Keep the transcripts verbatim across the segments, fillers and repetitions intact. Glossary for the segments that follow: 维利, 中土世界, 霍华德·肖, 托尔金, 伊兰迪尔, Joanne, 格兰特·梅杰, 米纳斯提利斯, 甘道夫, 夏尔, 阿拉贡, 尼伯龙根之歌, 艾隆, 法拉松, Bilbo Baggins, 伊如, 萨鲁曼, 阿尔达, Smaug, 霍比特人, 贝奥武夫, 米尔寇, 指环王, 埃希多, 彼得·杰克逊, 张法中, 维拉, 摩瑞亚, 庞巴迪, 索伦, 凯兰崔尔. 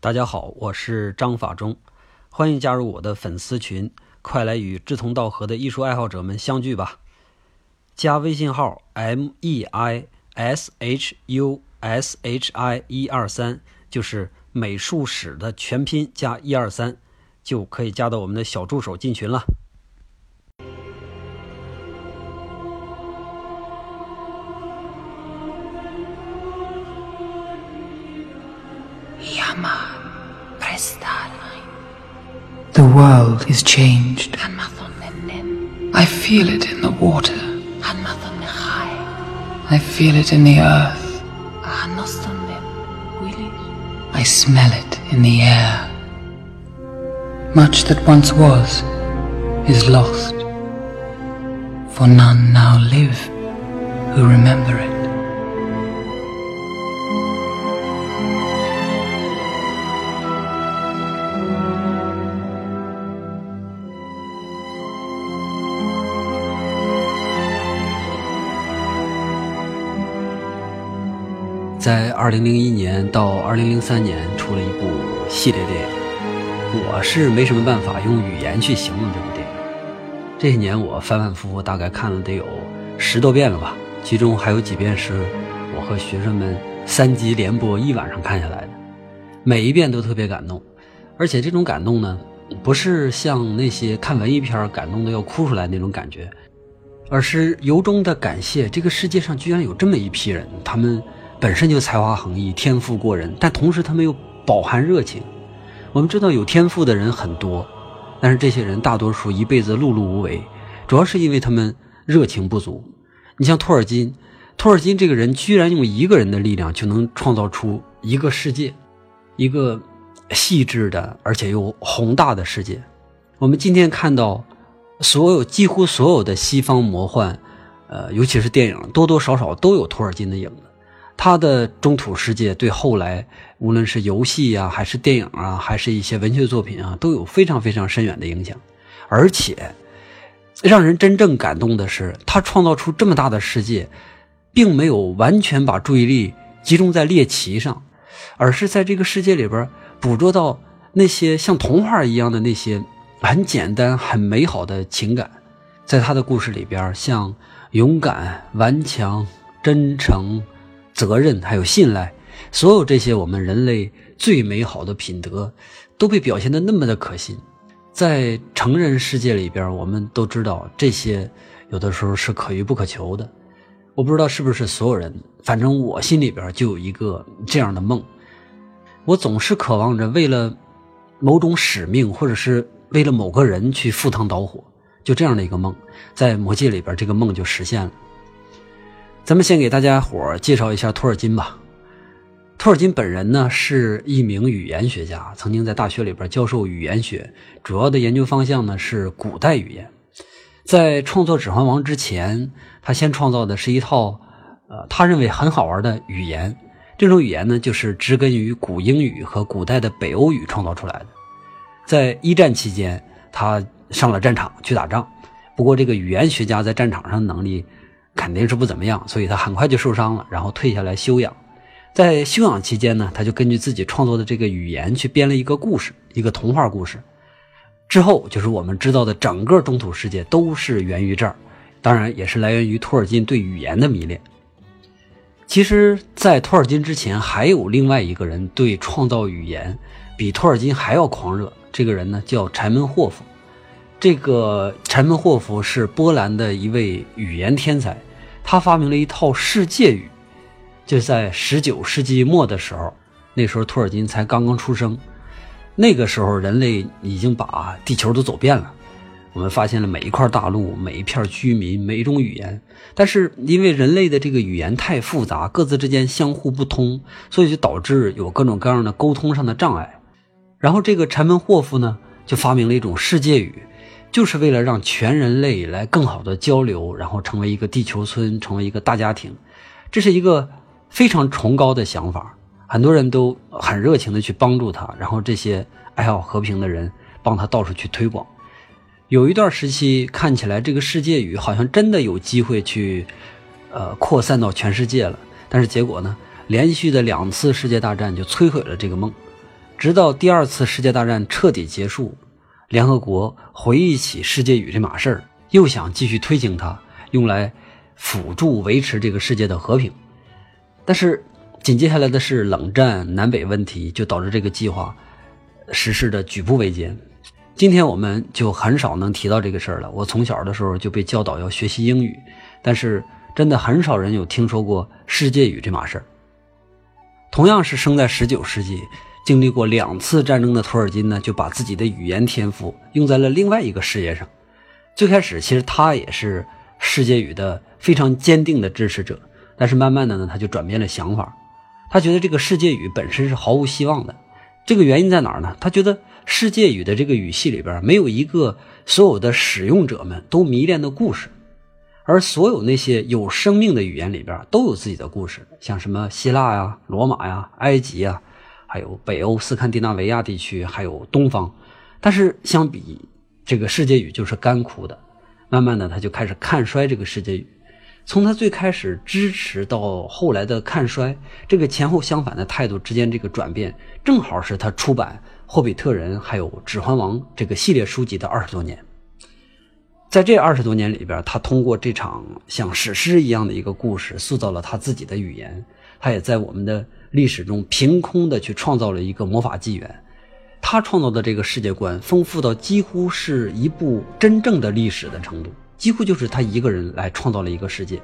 大家好，我是张法中，欢迎加入我的粉丝群，快来与志同道合的艺术爱好者们相聚吧。加微信号 M E I S H U S H I 一二三， 就是美术史的全拼加一二三，就可以加到我们的小助手进群了。The world is changed. I feel it in the water. I feel it in the earth. I smell it in the air. Much that once was is lost, for none now live who remember it.二零零一年到二零零三年出了一部系列电影，我是没什么办法用语言去形容这部电影。这些年我反反复复大概看了得有十多遍了吧，其中还有几遍是我和学生们三集连播一晚上看下来的，每一遍都特别感动。而且这种感动呢，不是像那些看文艺片感动的要哭出来那种感觉，而是由衷的感谢这个世界上居然有这么一批人，他们本身就才华横溢，天赋过人，但同时他们又饱含热情。我们知道有天赋的人很多，但是这些人大多数一辈子碌碌无为，主要是因为他们热情不足。你像托尔金，托尔金这个人居然用一个人的力量就能创造出一个世界，一个细致的而且又宏大的世界。我们今天看到所有几乎所有的西方魔幻，呃，尤其是电影，多多少少都有托尔金的影子。他的中土世界对后来无论是游戏啊还是电影啊还是一些文学作品啊都有非常非常深远的影响。而且让人真正感动的是，他创造出这么大的世界，并没有完全把注意力集中在猎奇上，而是在这个世界里边捕捉到那些像童话一样的那些很简单很美好的情感。在他的故事里边，像勇敢、顽强、真诚、责任还有信赖，所有这些我们人类最美好的品德都被表现得那么的可信。在成人世界里边，我们都知道这些有的时候是可遇不可求的。我不知道是不是所有人，反正我心里边就有一个这样的梦，我总是渴望着为了某种使命或者是为了某个人去赴汤蹈火，就这样的一个梦。在魔戒里边这个梦就实现了。咱们先给大家伙介绍一下托尔金吧。托尔金本人呢是一名语言学家，曾经在大学里边教授语言学，主要的研究方向呢是古代语言。在创作《指环王》之前，他先创造的是一套呃，他认为很好玩的语言。这种语言呢就是植根于古英语和古代的北欧语创造出来的。在一战期间他上了战场去打仗，不过这个语言学家在战场上的能力肯定是不怎么样，所以他很快就受伤了，然后退下来休养。在休养期间呢，他就根据自己创作的这个语言去编了一个故事，一个童话故事。之后就是我们知道的整个中土世界都是源于这儿，当然也是来源于托尔金对语言的迷恋。其实在托尔金之前还有另外一个人对创造语言比托尔金还要狂热，这个人呢叫柴门霍夫。这个柴门霍夫是波兰的一位语言天才，他发明了一套世界语，就在十九世纪末的时候，那时候托尔金才刚刚出生。那个时候人类已经把地球都走遍了，我们发现了每一块大陆，每一片居民，每一种语言，但是因为人类的这个语言太复杂，各自之间相互不通，所以就导致有各种各样的沟通上的障碍。然后这个柴门霍夫呢就发明了一种世界语，就是为了让全人类来更好的交流，然后成为一个地球村，成为一个大家庭。这是一个非常崇高的想法，很多人都很热情的去帮助他，然后这些爱好和平的人帮他到处去推广。有一段时期看起来这个世界语好像真的有机会去呃，扩散到全世界了，但是结果呢，连续的两次世界大战就摧毁了这个梦。直到第二次世界大战彻底结束，联合国回忆起世界雨这码事儿，又想继续推行它，用来辅助维持这个世界的和平。但是紧接下来的是冷战、南北问题，就导致这个计划实施的举步维艰。今天我们就很少能提到这个事儿了。我从小的时候就被教导要学习英语，但是真的很少人有听说过世界雨这码事儿。同样是生在十九世纪，经历过两次战争的托尔金呢，就把自己的语言天赋用在了另外一个事业上。最开始其实他也是世界雨的非常坚定的支持者，但是慢慢的呢，他就转变了想法。他觉得这个世界雨本身是毫无希望的。这个原因在哪儿呢？他觉得世界雨的这个语系里边没有一个所有的使用者们都迷恋的故事，而所有那些有生命的语言里边都有自己的故事，像什么希腊呀、罗马呀、埃及呀，还有北欧斯堪的纳维亚地区，还有东方。但是相比这个世界语就是干枯的。慢慢的他就开始看衰这个世界语，从他最开始支持到后来的看衰，这个前后相反的态度之间这个转变，正好是他出版霍比特人还有指环王这个系列书籍的二十多年。在这二十多年里边，他通过这场像史诗一样的一个故事塑造了他自己的语言，他也在我们的历史中凭空的去创造了一个魔法纪元。他创造的这个世界观丰富到几乎是一部真正的历史的程度，几乎就是他一个人来创造了一个世界。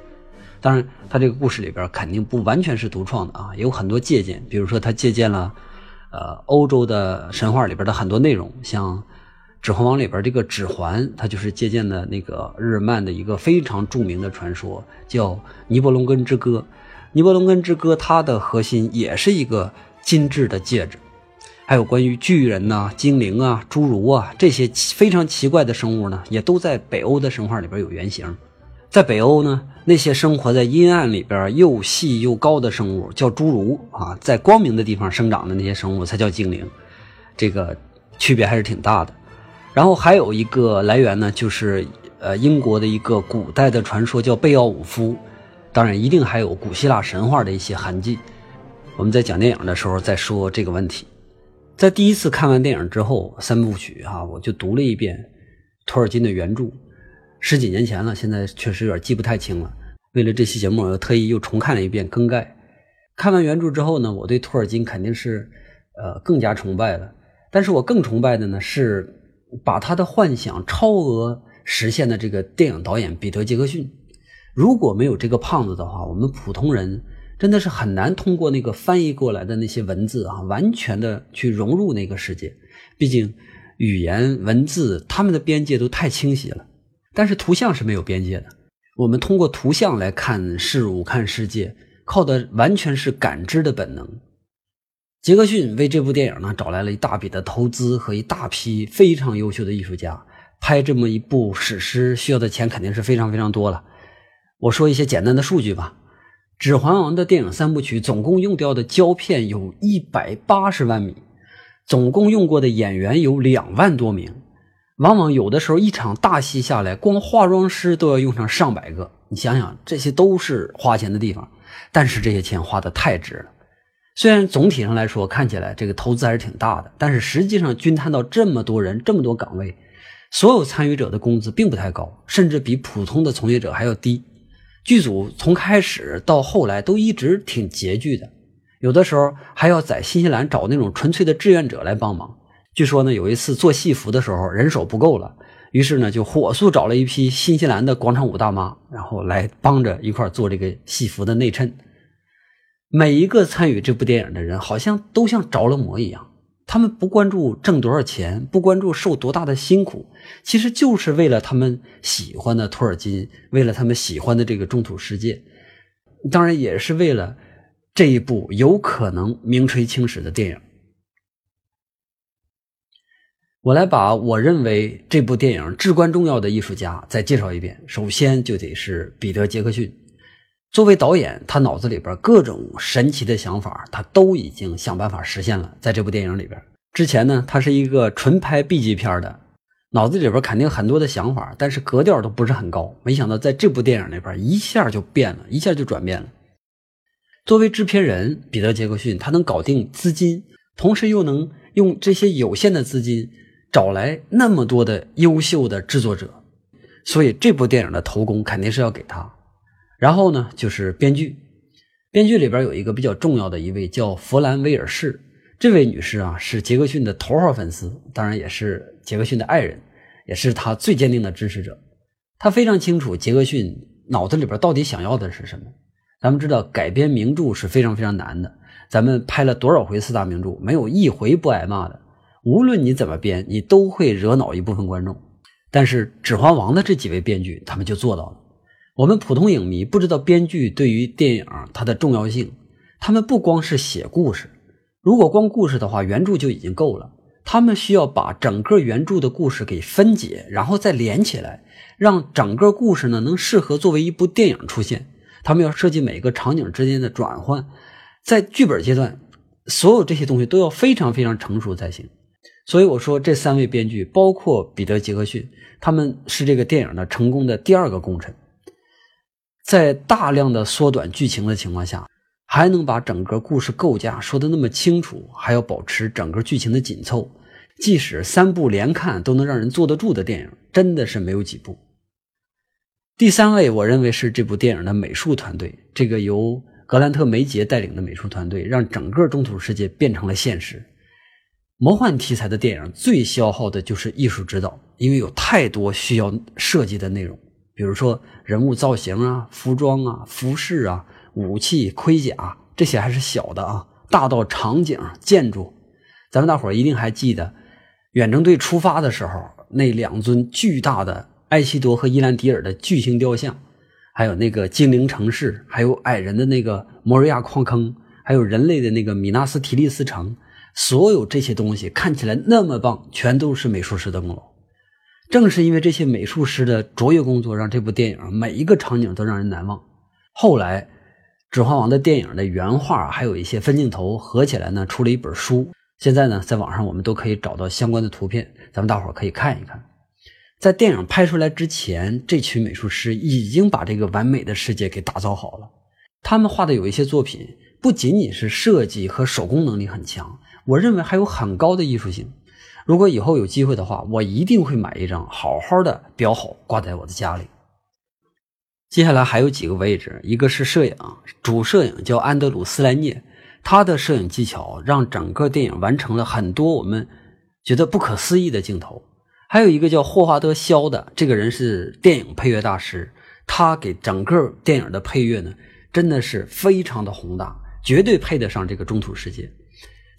当然他这个故事里边肯定不完全是独创的啊，也有很多借鉴，比如说他借鉴了呃，欧洲的神话里边的很多内容，像指环王里边这个指环，它就是借鉴的那个日耳曼的一个非常著名的传说，叫尼伯龙根之歌。尼伯龙根之歌它的核心也是一个金质的戒指，还有关于巨人啊、精灵啊、侏儒啊这些非常奇怪的生物呢，也都在北欧的神话里边有原型。在北欧呢，那些生活在阴暗里边又细又高的生物叫侏儒啊，在光明的地方生长的那些生物才叫精灵，这个区别还是挺大的。然后还有一个来源呢，就是呃英国的一个古代的传说叫贝奥武夫，当然一定还有古希腊神话的一些痕迹。我们在讲电影的时候再说这个问题。在第一次看完电影之后，三部曲啊，我就读了一遍托尔金的原著，十几年前了，现在确实有点记不太清了。为了这期节目，我又特意又重看了一遍更改。看完原著之后呢，我对托尔金肯定是呃更加崇拜了。但是我更崇拜的呢是把他的幻想超额实现的这个电影导演彼得·杰克逊。如果没有这个胖子的话，我们普通人真的是很难通过那个翻译过来的那些文字啊，完全的去融入那个世界。毕竟语言文字他们的边界都太清晰了，但是图像是没有边界的。我们通过图像来看事物、看世界，靠的完全是感知的本能。杰克逊为这部电影呢找来了一大笔的投资和一大批非常优秀的艺术家，拍这么一部史诗需要的钱肯定是非常非常多了。我说一些简单的数据吧。指环王的电影三部曲总共用掉的胶片有一百八十万米，总共用过的演员有两万多名，往往有的时候一场大戏下来，光化妆师都要用上上百个。你想想，这些都是花钱的地方，但是这些钱花的太值了。虽然总体上来说看起来这个投资还是挺大的，但是实际上均摊到这么多人、这么多岗位，所有参与者的工资并不太高，甚至比普通的从业者还要低。剧组从开始到后来都一直挺拮据的，有的时候还要在新西兰找那种纯粹的志愿者来帮忙。据说呢，有一次做戏服的时候人手不够了，于是呢就火速找了一批新西兰的广场舞大妈，然后来帮着一块做这个戏服的内衬。每一个参与这部电影的人好像都像着了魔一样，他们不关注挣多少钱，不关注受多大的辛苦，其实就是为了他们喜欢的托尔金，为了他们喜欢的这个中土世界，当然也是为了这一部有可能名垂青史的电影。我来把我认为这部电影至关重要的艺术家再介绍一遍。首先就得是彼得·杰克逊。作为导演，他脑子里边各种神奇的想法他都已经想办法实现了。在这部电影里边，之前呢他是一个纯拍 B 级片的，脑子里边肯定很多的想法，但是格调都不是很高，没想到在这部电影里边一下就变了，一下就转变了。作为制片人，彼得·杰克逊他能搞定资金，同时又能用这些有限的资金找来那么多的优秀的制作者，所以这部电影的头功肯定是要给他。然后呢就是编剧，编剧里边有一个比较重要的一位叫弗兰威尔士，这位女士啊是杰克逊的头号粉丝，当然也是杰克逊的爱人，也是他最坚定的支持者。他非常清楚杰克逊脑子里边到底想要的是什么。咱们知道改编名著是非常非常难的，咱们拍了多少回四大名著，没有一回不挨骂的，无论你怎么编你都会惹恼一部分观众。但是指环王的这几位编剧他们就做到了。我们普通影迷不知道编剧对于电影它的重要性，他们不光是写故事，如果光故事的话原著就已经够了，他们需要把整个原著的故事给分解，然后再连起来，让整个故事呢能适合作为一部电影出现。他们要设计每个场景之间的转换，在剧本阶段所有这些东西都要非常非常成熟才行。所以我说这三位编剧包括彼得·杰克逊，他们是这个电影的成功的第二个功臣，在大量的缩短剧情的情况下还能把整个故事构架说得那么清楚，还要保持整个剧情的紧凑，即使三部连看都能让人坐得住的电影真的是没有几部。第三位我认为是这部电影的美术团队，这个由格兰特·梅杰带领的美术团队让整个中土世界变成了现实。魔幻题材的电影最消耗的就是艺术指导，因为有太多需要设计的内容，比如说人物造型啊、服装啊、服饰啊、武器、盔甲，这些还是小的啊，大到场景、建筑。咱们大伙儿一定还记得远征队出发的时候那两尊巨大的埃希多和伊兰迪尔的巨型雕像，还有那个精灵城市，还有矮人的那个摩瑞亚矿坑，还有人类的那个米纳斯提利斯城，所有这些东西看起来那么棒，全都是美术师的功劳。正是因为这些美术师的卓越工作，让这部电影每一个场景都让人难忘。后来指环王的电影的原画还有一些分镜头合起来呢出了一本书，现在呢在网上我们都可以找到相关的图片，咱们大伙可以看一看。在电影拍出来之前，这群美术师已经把这个完美的世界给打造好了。他们画的有一些作品不仅仅是设计和手工能力很强，我认为还有很高的艺术性。如果以后有机会的话，我一定会买一张好好的裱好挂在我的家里。接下来还有几个位置，一个是摄影，主摄影叫安德鲁·斯莱涅，他的摄影技巧让整个电影完成了很多我们觉得不可思议的镜头。还有一个叫霍华德·肖的，这个人是电影配乐大师，他给整个电影的配乐呢，真的是非常的宏大，绝对配得上这个中土世界。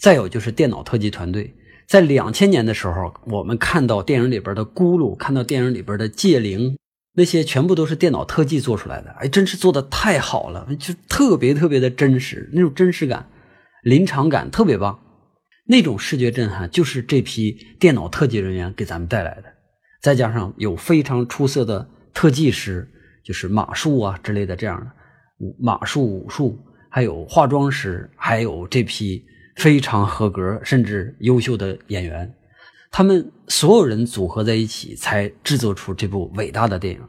再有就是电脑特技团队，在两千年的时候，我们看到电影里边的咕噜，看到电影里边的戒灵，那些全部都是电脑特技做出来的，哎，真是做得太好了，就特别特别的真实，那种真实感、临场感特别棒。那种视觉震撼就是这批电脑特技人员给咱们带来的，再加上有非常出色的特技师，就是马术啊之类的，这样的马术、武术，还有化妆师，还有这批非常合格甚至优秀的演员，他们所有人组合在一起才制作出这部伟大的电影。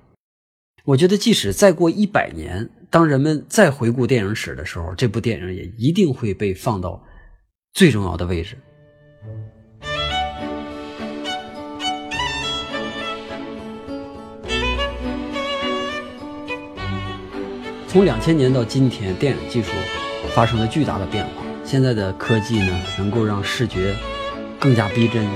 我觉得即使再过一百年，当人们再回顾电影史的时候，这部电影也一定会被放到最重要的位置。从两千年到今天，电影技术发生了巨大的变化，现在的科技呢能够让视觉更加逼真，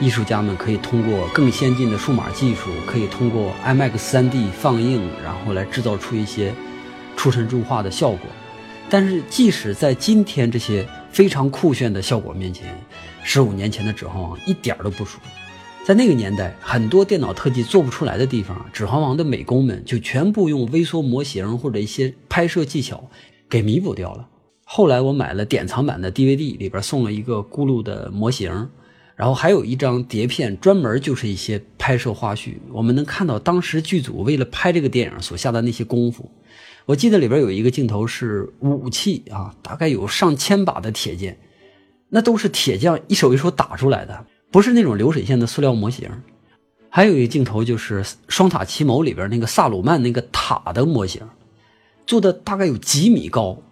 艺术家们可以通过更先进的数码技术，可以通过 IMAX 三 D 放映，然后来制造出一些出神入化的效果。但是即使在今天这些非常酷炫的效果面前，十五年前的指环王一点都不输。在那个年代，很多电脑特技做不出来的地方，指环王的美工们就全部用微缩模型或者一些拍摄技巧给弥补掉了。后来我买了典藏版的 D V D， 里边送了一个咕噜的模型，然后还有一张碟片，专门就是一些拍摄花絮，我们能看到当时剧组为了拍这个电影所下的那些功夫。我记得里边有一个镜头是武器啊，大概有上千把的铁剑，那都是铁匠一手一手打出来的，不是那种流水线的塑料模型。还有一个镜头就是双塔奇谋里边那个萨鲁曼那个塔的模型，做的大概有几米高，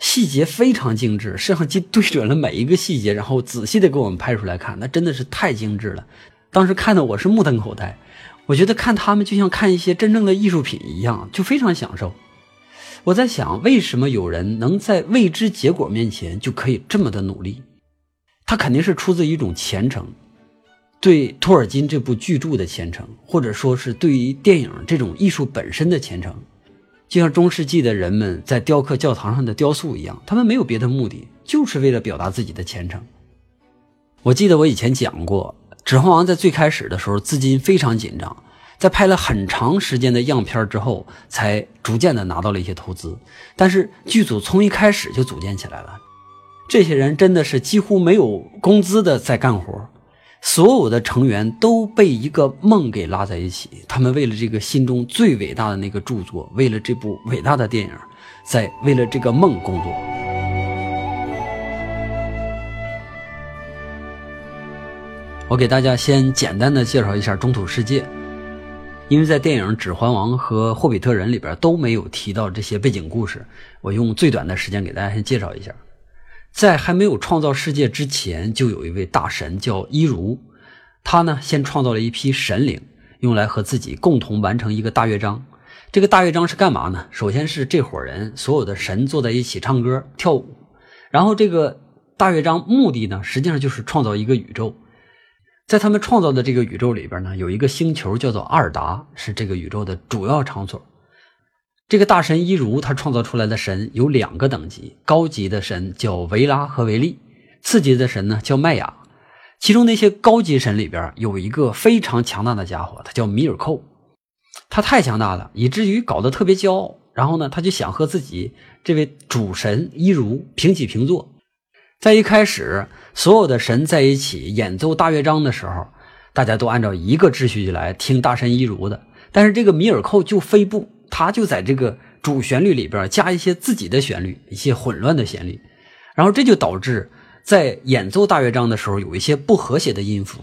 细节非常精致，摄像机对准了每一个细节，然后仔细的给我们拍出来看，那真的是太精致了。当时看的我是目瞪口呆，我觉得看他们就像看一些真正的艺术品一样，就非常享受。我在想，为什么有人能在未知结果面前就可以这么的努力？他肯定是出自一种虔诚，对托尔金这部巨著的虔诚，或者说是对于电影这种艺术本身的虔诚。就像中世纪的人们在雕刻教堂上的雕塑一样，他们没有别的目的，就是为了表达自己的虔诚。我记得我以前讲过，指环王在最开始的时候资金非常紧张，在拍了很长时间的样片之后才逐渐的拿到了一些投资，但是剧组从一开始就组建起来了，这些人真的是几乎没有工资的在干活，所有的成员都被一个梦给拉在一起，他们为了这个心中最伟大的那个著作，为了这部伟大的电影，在为了这个梦工作。我给大家先简单的介绍一下中土世界，因为在电影《指环王》和《霍比特人》里边都没有提到这些背景故事，我用最短的时间给大家先介绍一下。在还没有创造世界之前，就有一位大神叫伊如，他呢先创造了一批神灵，用来和自己共同完成一个大乐章。这个大乐章是干嘛呢？首先是这伙人所有的神坐在一起唱歌跳舞，然后这个大乐章目的呢实际上就是创造一个宇宙。在他们创造的这个宇宙里边呢，有一个星球叫做阿尔达，是这个宇宙的主要场所。这个大神伊如他创造出来的神有两个等级，高级的神叫维拉和维利，次级的神呢叫麦雅。其中那些高级神里边有一个非常强大的家伙，他叫米尔寇，他太强大了，以至于搞得特别骄傲，然后呢他就想和自己这位主神伊如平起平坐。在一开始所有的神在一起演奏大乐章的时候，大家都按照一个秩序来听大神伊如的，但是这个米尔寇就非不，他就在这个主旋律里边加一些自己的旋律，一些混乱的旋律，然后这就导致在演奏大乐章的时候有一些不和谐的音符，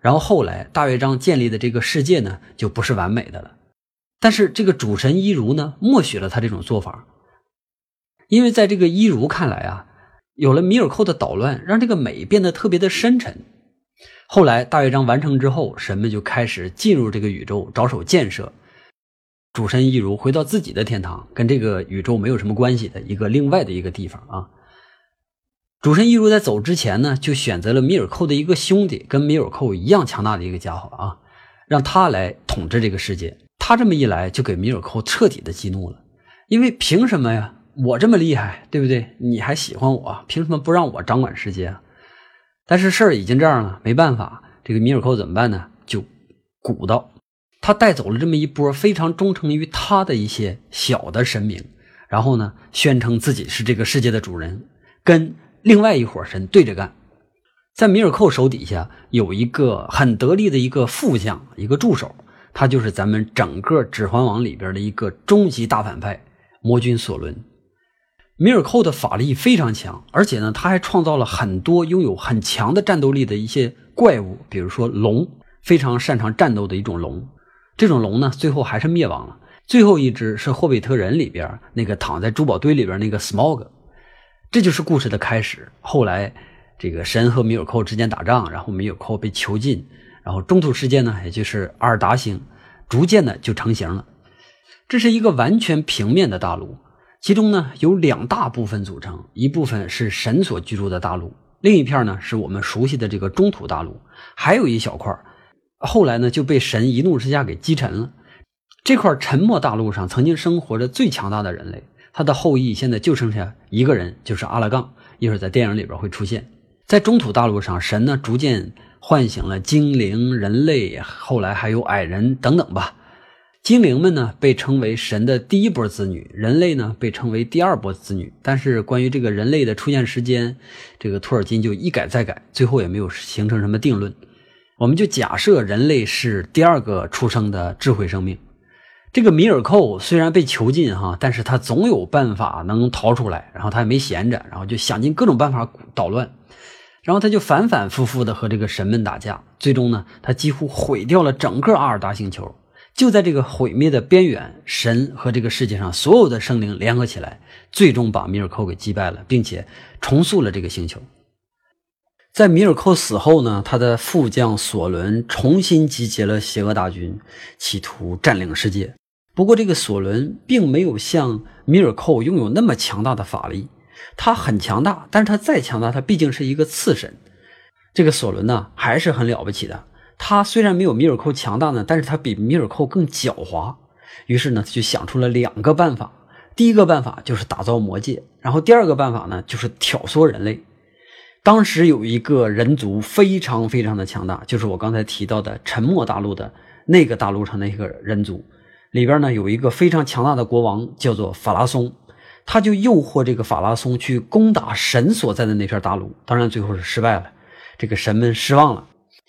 然后后来大乐章建立的这个世界呢就不是完美的了。但是这个主神伊如呢默许了他这种做法，因为在这个伊如看来啊，有了米尔寇的捣乱，让这个美变得特别的深沉。后来大乐章完成之后，神们就开始进入这个宇宙着手建设，主神伊如回到自己的天堂，跟这个宇宙没有什么关系的一个另外的一个地方啊。主神伊如在走之前呢，就选择了米尔寇的一个兄弟，跟米尔寇一样强大的一个家伙啊，让他来统治这个世界。他这么一来就给米尔寇彻底的激怒了，因为凭什么呀？我这么厉害，对不对？你还喜欢我，凭什么不让我掌管世界啊？但是事儿已经这样了，没办法，这个米尔寇怎么办呢？就鼓捣。他带走了这么一波非常忠诚于他的一些小的神明，然后呢宣称自己是这个世界的主人，跟另外一伙神对着干。在米尔寇手底下有一个很得力的一个副将，一个助手，他就是咱们整个指环王里边的一个终极大反派魔君索伦。米尔寇的法力非常强，而且呢他还创造了很多拥有很强的战斗力的一些怪物，比如说龙，非常擅长战斗的一种龙。这种龙呢最后还是灭亡了，最后一只是霍比特人里边那个躺在珠宝堆里边那个 Smaug。 这就是故事的开始。后来这个神和米尔寇之间打仗，然后米尔寇被囚禁，然后中土世界呢也就是阿尔达星逐渐的就成型了。这是一个完全平面的大陆，其中呢有两大部分组成，一部分是神所居住的大陆，另一片呢是我们熟悉的这个中土大陆，还有一小块后来呢就被神一怒之下给击沉了。这块沉没大陆上曾经生活着最强大的人类，他的后裔现在就剩下一个人，就是阿拉贡，一会儿在电影里边会出现。在中土大陆上，神呢逐渐唤醒了精灵、人类，后来还有矮人等等吧。精灵们呢被称为神的第一波子女，人类呢被称为第二波子女，但是关于这个人类的出现时间，这个托尔金就一改再改，最后也没有形成什么定论。我们就假设人类是第二个出生的智慧生命。这个米尔寇虽然被囚禁哈，但是他总有办法能逃出来，然后他也没闲着，然后就想尽各种办法捣乱，然后他就反反复复的和这个神们打架，最终呢他几乎毁掉了整个阿尔达星球，就在这个毁灭的边缘，神和这个世界上所有的生灵联合起来，最终把米尔寇给击败了，并且重塑了这个星球。在米尔寇死后呢，他的副将索伦重新集结了邪恶大军，企图占领世界。不过这个索伦并没有像米尔寇拥有那么强大的法力，他很强大，但是他再强大，他毕竟是一个次神。这个索伦呢，还是很了不起的。他虽然没有米尔寇强大呢，但是他比米尔寇更狡猾。于是呢，他就想出了两个办法。第一个办法就是打造魔戒，然后第二个办法呢，就是挑唆人类。当时有一个人族非常非常的强大，就是我刚才提到的沉默大陆的那个大陆上的一个人族，里边呢有一个非常强大的国王叫做法拉松，他就诱惑这个法拉松去攻打神所在的那片大陆，当然最后是失败了，这个神们失望了，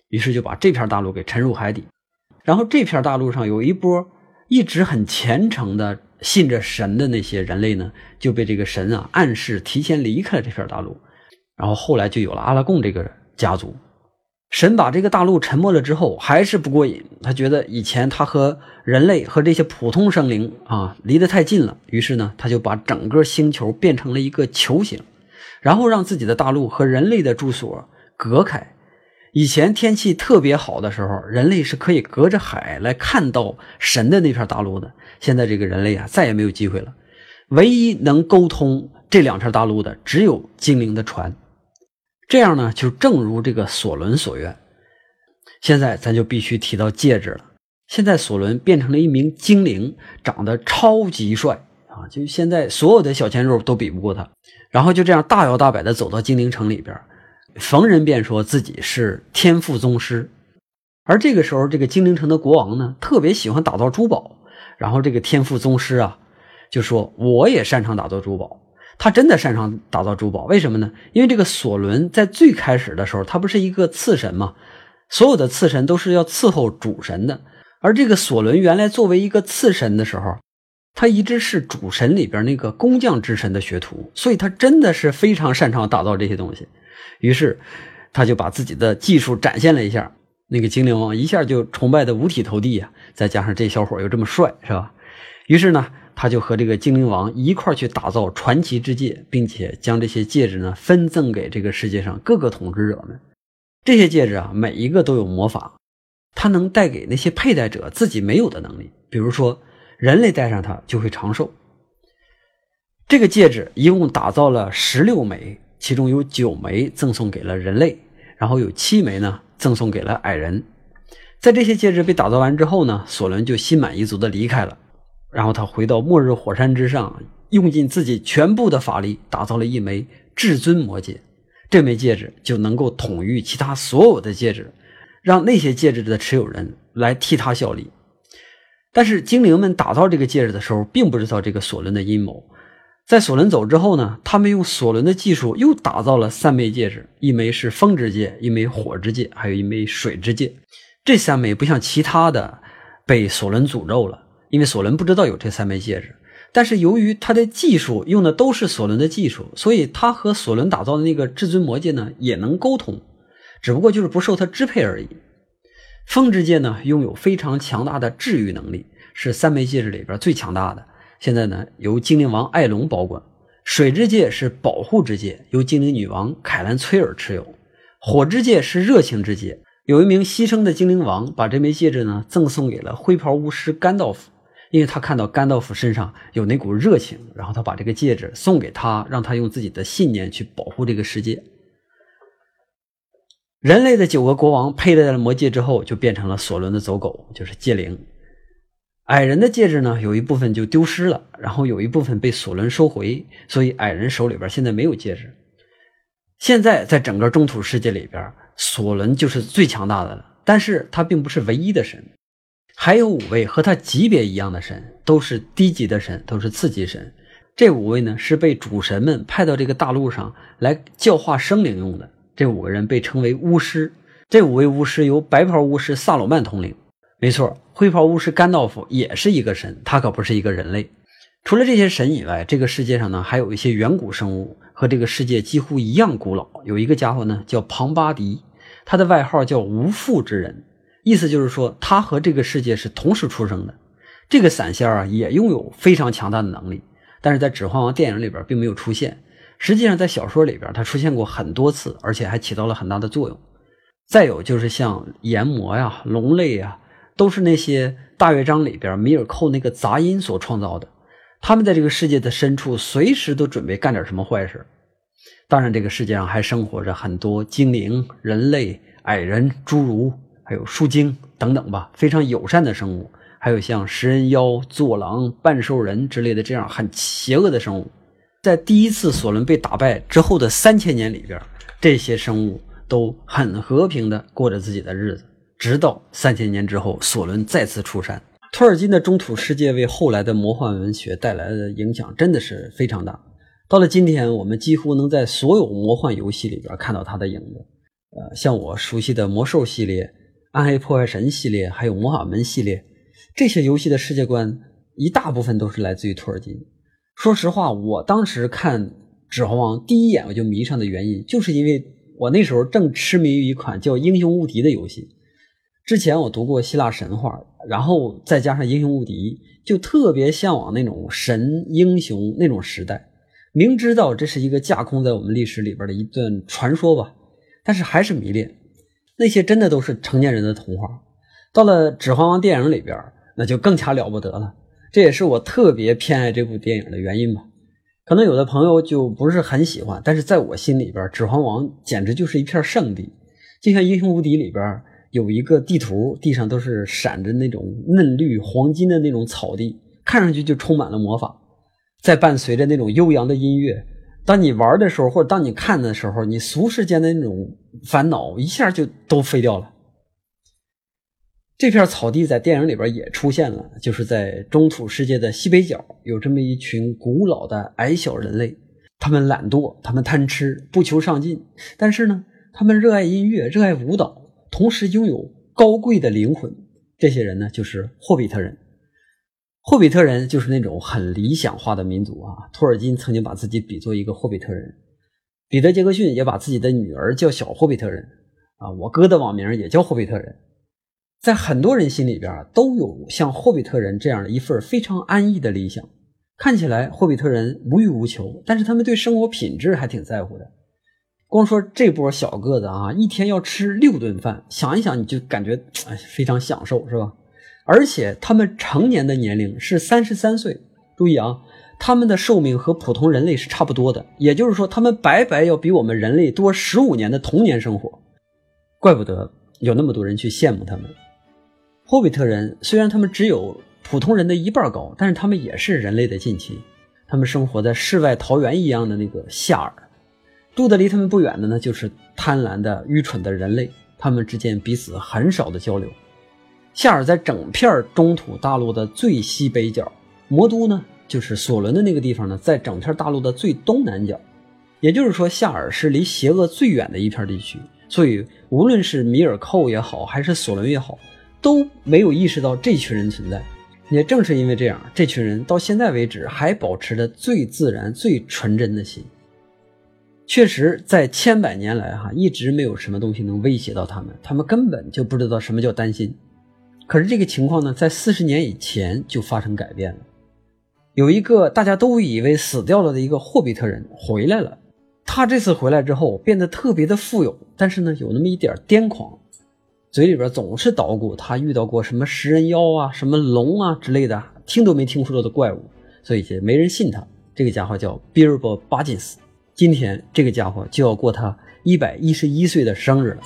于是就把这片大陆给沉入海底。然后这片大陆上有一波一直很虔诚的信着神的那些人类呢，就被这个神啊暗示提前离开了这片大陆，然后后来就有了阿拉贡这个家族。神把这个大陆沉没了之后还是不过瘾，他觉得以前他和人类和这些普通生灵啊离得太近了，于是呢他就把整个星球变成了一个球形，然后让自己的大陆和人类的住所隔开。以前天气特别好的时候，人类是可以隔着海来看到神的那片大陆的，现在这个人类啊再也没有机会了，唯一能沟通这两片大陆的只有精灵的船。这样呢，就正如这个索伦所愿。现在咱就必须提到戒指了。现在索伦变成了一名精灵，长得超级帅啊！就现在所有的小鲜肉都比不过他。然后就这样大摇大摆地走到精灵城里边，逢人便说自己是天赋宗师。而这个时候，这个精灵城的国王呢，特别喜欢打造珠宝。然后这个天赋宗师啊，就说我也擅长打造珠宝。他真的擅长打造珠宝，为什么呢？因为这个索伦在最开始的时候，他不是一个次神嘛，所有的次神都是要伺候主神的，而这个索伦原来作为一个次神的时候，他一直是主神里边那个工匠之神的学徒，所以他真的是非常擅长打造这些东西。于是他就把自己的技术展现了一下，那个精灵王一下就崇拜的五体投地啊，再加上这小伙又这么帅，是吧？于是呢他就和这个精灵王一块去打造传奇之戒，并且将这些戒指呢分赠给这个世界上各个统治者们。这些戒指啊，每一个都有魔法，它能带给那些佩戴者自己没有的能力。比如说，人类戴上它就会长寿。这个戒指一共打造了十六枚，其中有九枚赠送给了人类，然后有七枚呢赠送给了矮人。在这些戒指被打造完之后呢，索伦就心满意足地离开了。然后他回到末日火山之上，用尽自己全部的法力打造了一枚至尊魔戒，这枚戒指就能够统御其他所有的戒指，让那些戒指的持有人来替他效力。但是精灵们打造这个戒指的时候并不知道这个索伦的阴谋，在索伦走之后呢，他们用索伦的技术又打造了三枚戒指，一枚是风之戒，一枚火之戒，还有一枚水之戒。这三枚不像其他的被索伦诅咒了，因为索伦不知道有这三枚戒指，但是由于他的技术用的都是索伦的技术，所以他和索伦打造的那个至尊魔戒呢也能沟通，只不过就是不受他支配而已。风之戒呢拥有非常强大的治愈能力，是三枚戒指里边最强大的，现在呢由精灵王艾隆保管。水之戒是保护之戒，由精灵女王凯兰崔尔持有。火之戒是热情之戒，有一名牺牲的精灵王把这枚戒指呢赠送给了灰袍巫师甘道夫，因为他看到甘道夫身上有那股热情，然后他把这个戒指送给他，让他用自己的信念去保护这个世界。人类的九个国王佩戴了魔戒之后，就变成了索伦的走狗，就是戒灵。矮人的戒指呢，有一部分就丢失了，然后有一部分被索伦收回，所以矮人手里边现在没有戒指。现在在整个中土世界里边，索伦就是最强大的了，但是他并不是唯一的神。还有五位和他级别一样的神，都是低级的神，都是次级神。这五位呢是被主神们派到这个大陆上来教化生灵用的。这五个人被称为巫师。这五位巫师由白袍巫师萨鲁曼统领。没错，灰袍巫师甘道夫也是一个神，他可不是一个人类。除了这些神以外，这个世界上呢还有一些远古生物，和这个世界几乎一样古老。有一个家伙呢叫庞巴迪，他的外号叫无父之人。意思就是说他和这个世界是同时出生的。这个散仙啊也拥有非常强大的能力，但是在指环王电影里边并没有出现，实际上在小说里边他出现过很多次，而且还起到了很大的作用。再有就是像炎魔呀、龙类呀，都是那些大乐章里边米尔寇那个杂音所创造的，他们在这个世界的深处随时都准备干点什么坏事。当然这个世界上还生活着很多精灵、人类、矮人、侏儒，还有树精等等吧，非常友善的生物，还有像食人妖、坐狼、半兽人之类的这样很邪恶的生物。在第一次索伦被打败之后的三千年里边，这些生物都很和平的过着自己的日子，直到三千年之后索伦再次出山。托尔金的中土世界为后来的魔幻文学带来的影响真的是非常大，到了今天我们几乎能在所有魔幻游戏里边看到它的影子。呃，像我熟悉的魔兽系列、暗黑破坏神系列，还有魔法门系列，这些游戏的世界观一大部分都是来自于托尔金。说实话，我当时看指环王第一眼我就迷上的原因，就是因为我那时候正痴迷于一款叫英雄无敌的游戏。之前我读过希腊神话，然后再加上英雄无敌，就特别向往那种神英雄那种时代。明知道这是一个架空在我们历史里边的一段传说吧，但是还是迷恋。那些真的都是成年人的童话，到了指环王电影里边那就更加了不得了，这也是我特别偏爱这部电影的原因吧。可能有的朋友就不是很喜欢，但是在我心里边指环王简直就是一片圣地。就像英雄无敌里边有一个地图，地上都是闪着那种嫩绿黄金的那种草地，看上去就充满了魔法，再伴随着那种悠扬的音乐，当你玩的时候或者当你看的时候，你俗世间的那种烦恼一下就都飞掉了。这片草地在电影里边也出现了，就是在中土世界的西北角，有这么一群古老的矮小人类，他们懒惰，他们贪吃，不求上进，但是呢他们热爱音乐，热爱舞蹈，同时拥有高贵的灵魂。这些人呢就是霍比特人。霍比特人就是那种很理想化的民族啊，托尔金曾经把自己比作一个霍比特人，彼得·杰克逊也把自己的女儿叫小霍比特人啊，我哥的网名也叫霍比特人。在很多人心里边都有像霍比特人这样的一份非常安逸的理想，看起来霍比特人无欲无求，但是他们对生活品质还挺在乎的。光说这波小个子啊，一天要吃六顿饭，想一想你就感觉哎非常享受，是吧？而且他们成年的年龄是三十三岁，注意啊，他们的寿命和普通人类是差不多的，也就是说他们白白要比我们人类多十五年的童年生活，怪不得有那么多人去羡慕他们。霍比特人虽然他们只有普通人的一半高，但是他们也是人类的近亲，他们生活在世外桃源一样的那个夏尔。住得离他们不远的呢，就是贪婪的愚蠢的人类，他们之间彼此很少的交流。夏尔在整片中土大陆的最西北角，魔都呢就是索伦的那个地方呢，在整片大陆的最东南角，也就是说夏尔是离邪恶最远的一片地区，所以无论是米尔寇也好还是索伦也好，都没有意识到这群人存在。也正是因为这样，这群人到现在为止还保持着最自然最纯真的心。确实在千百年来哈，一直没有什么东西能威胁到他们，他们根本就不知道什么叫担心。可是这个情况呢，在四十年以前就发生改变了。有一个大家都以为死掉了的一个霍比特人回来了，他这次回来之后变得特别的富有，但是呢有那么一点癫狂，嘴里边总是捣鼓他遇到过什么食人妖啊、什么龙啊之类的听都没听说的怪物，所以也没人信他。这个家伙叫 Bilbo Baggins， 今天这个家伙就要过他一百一十一岁的生日了。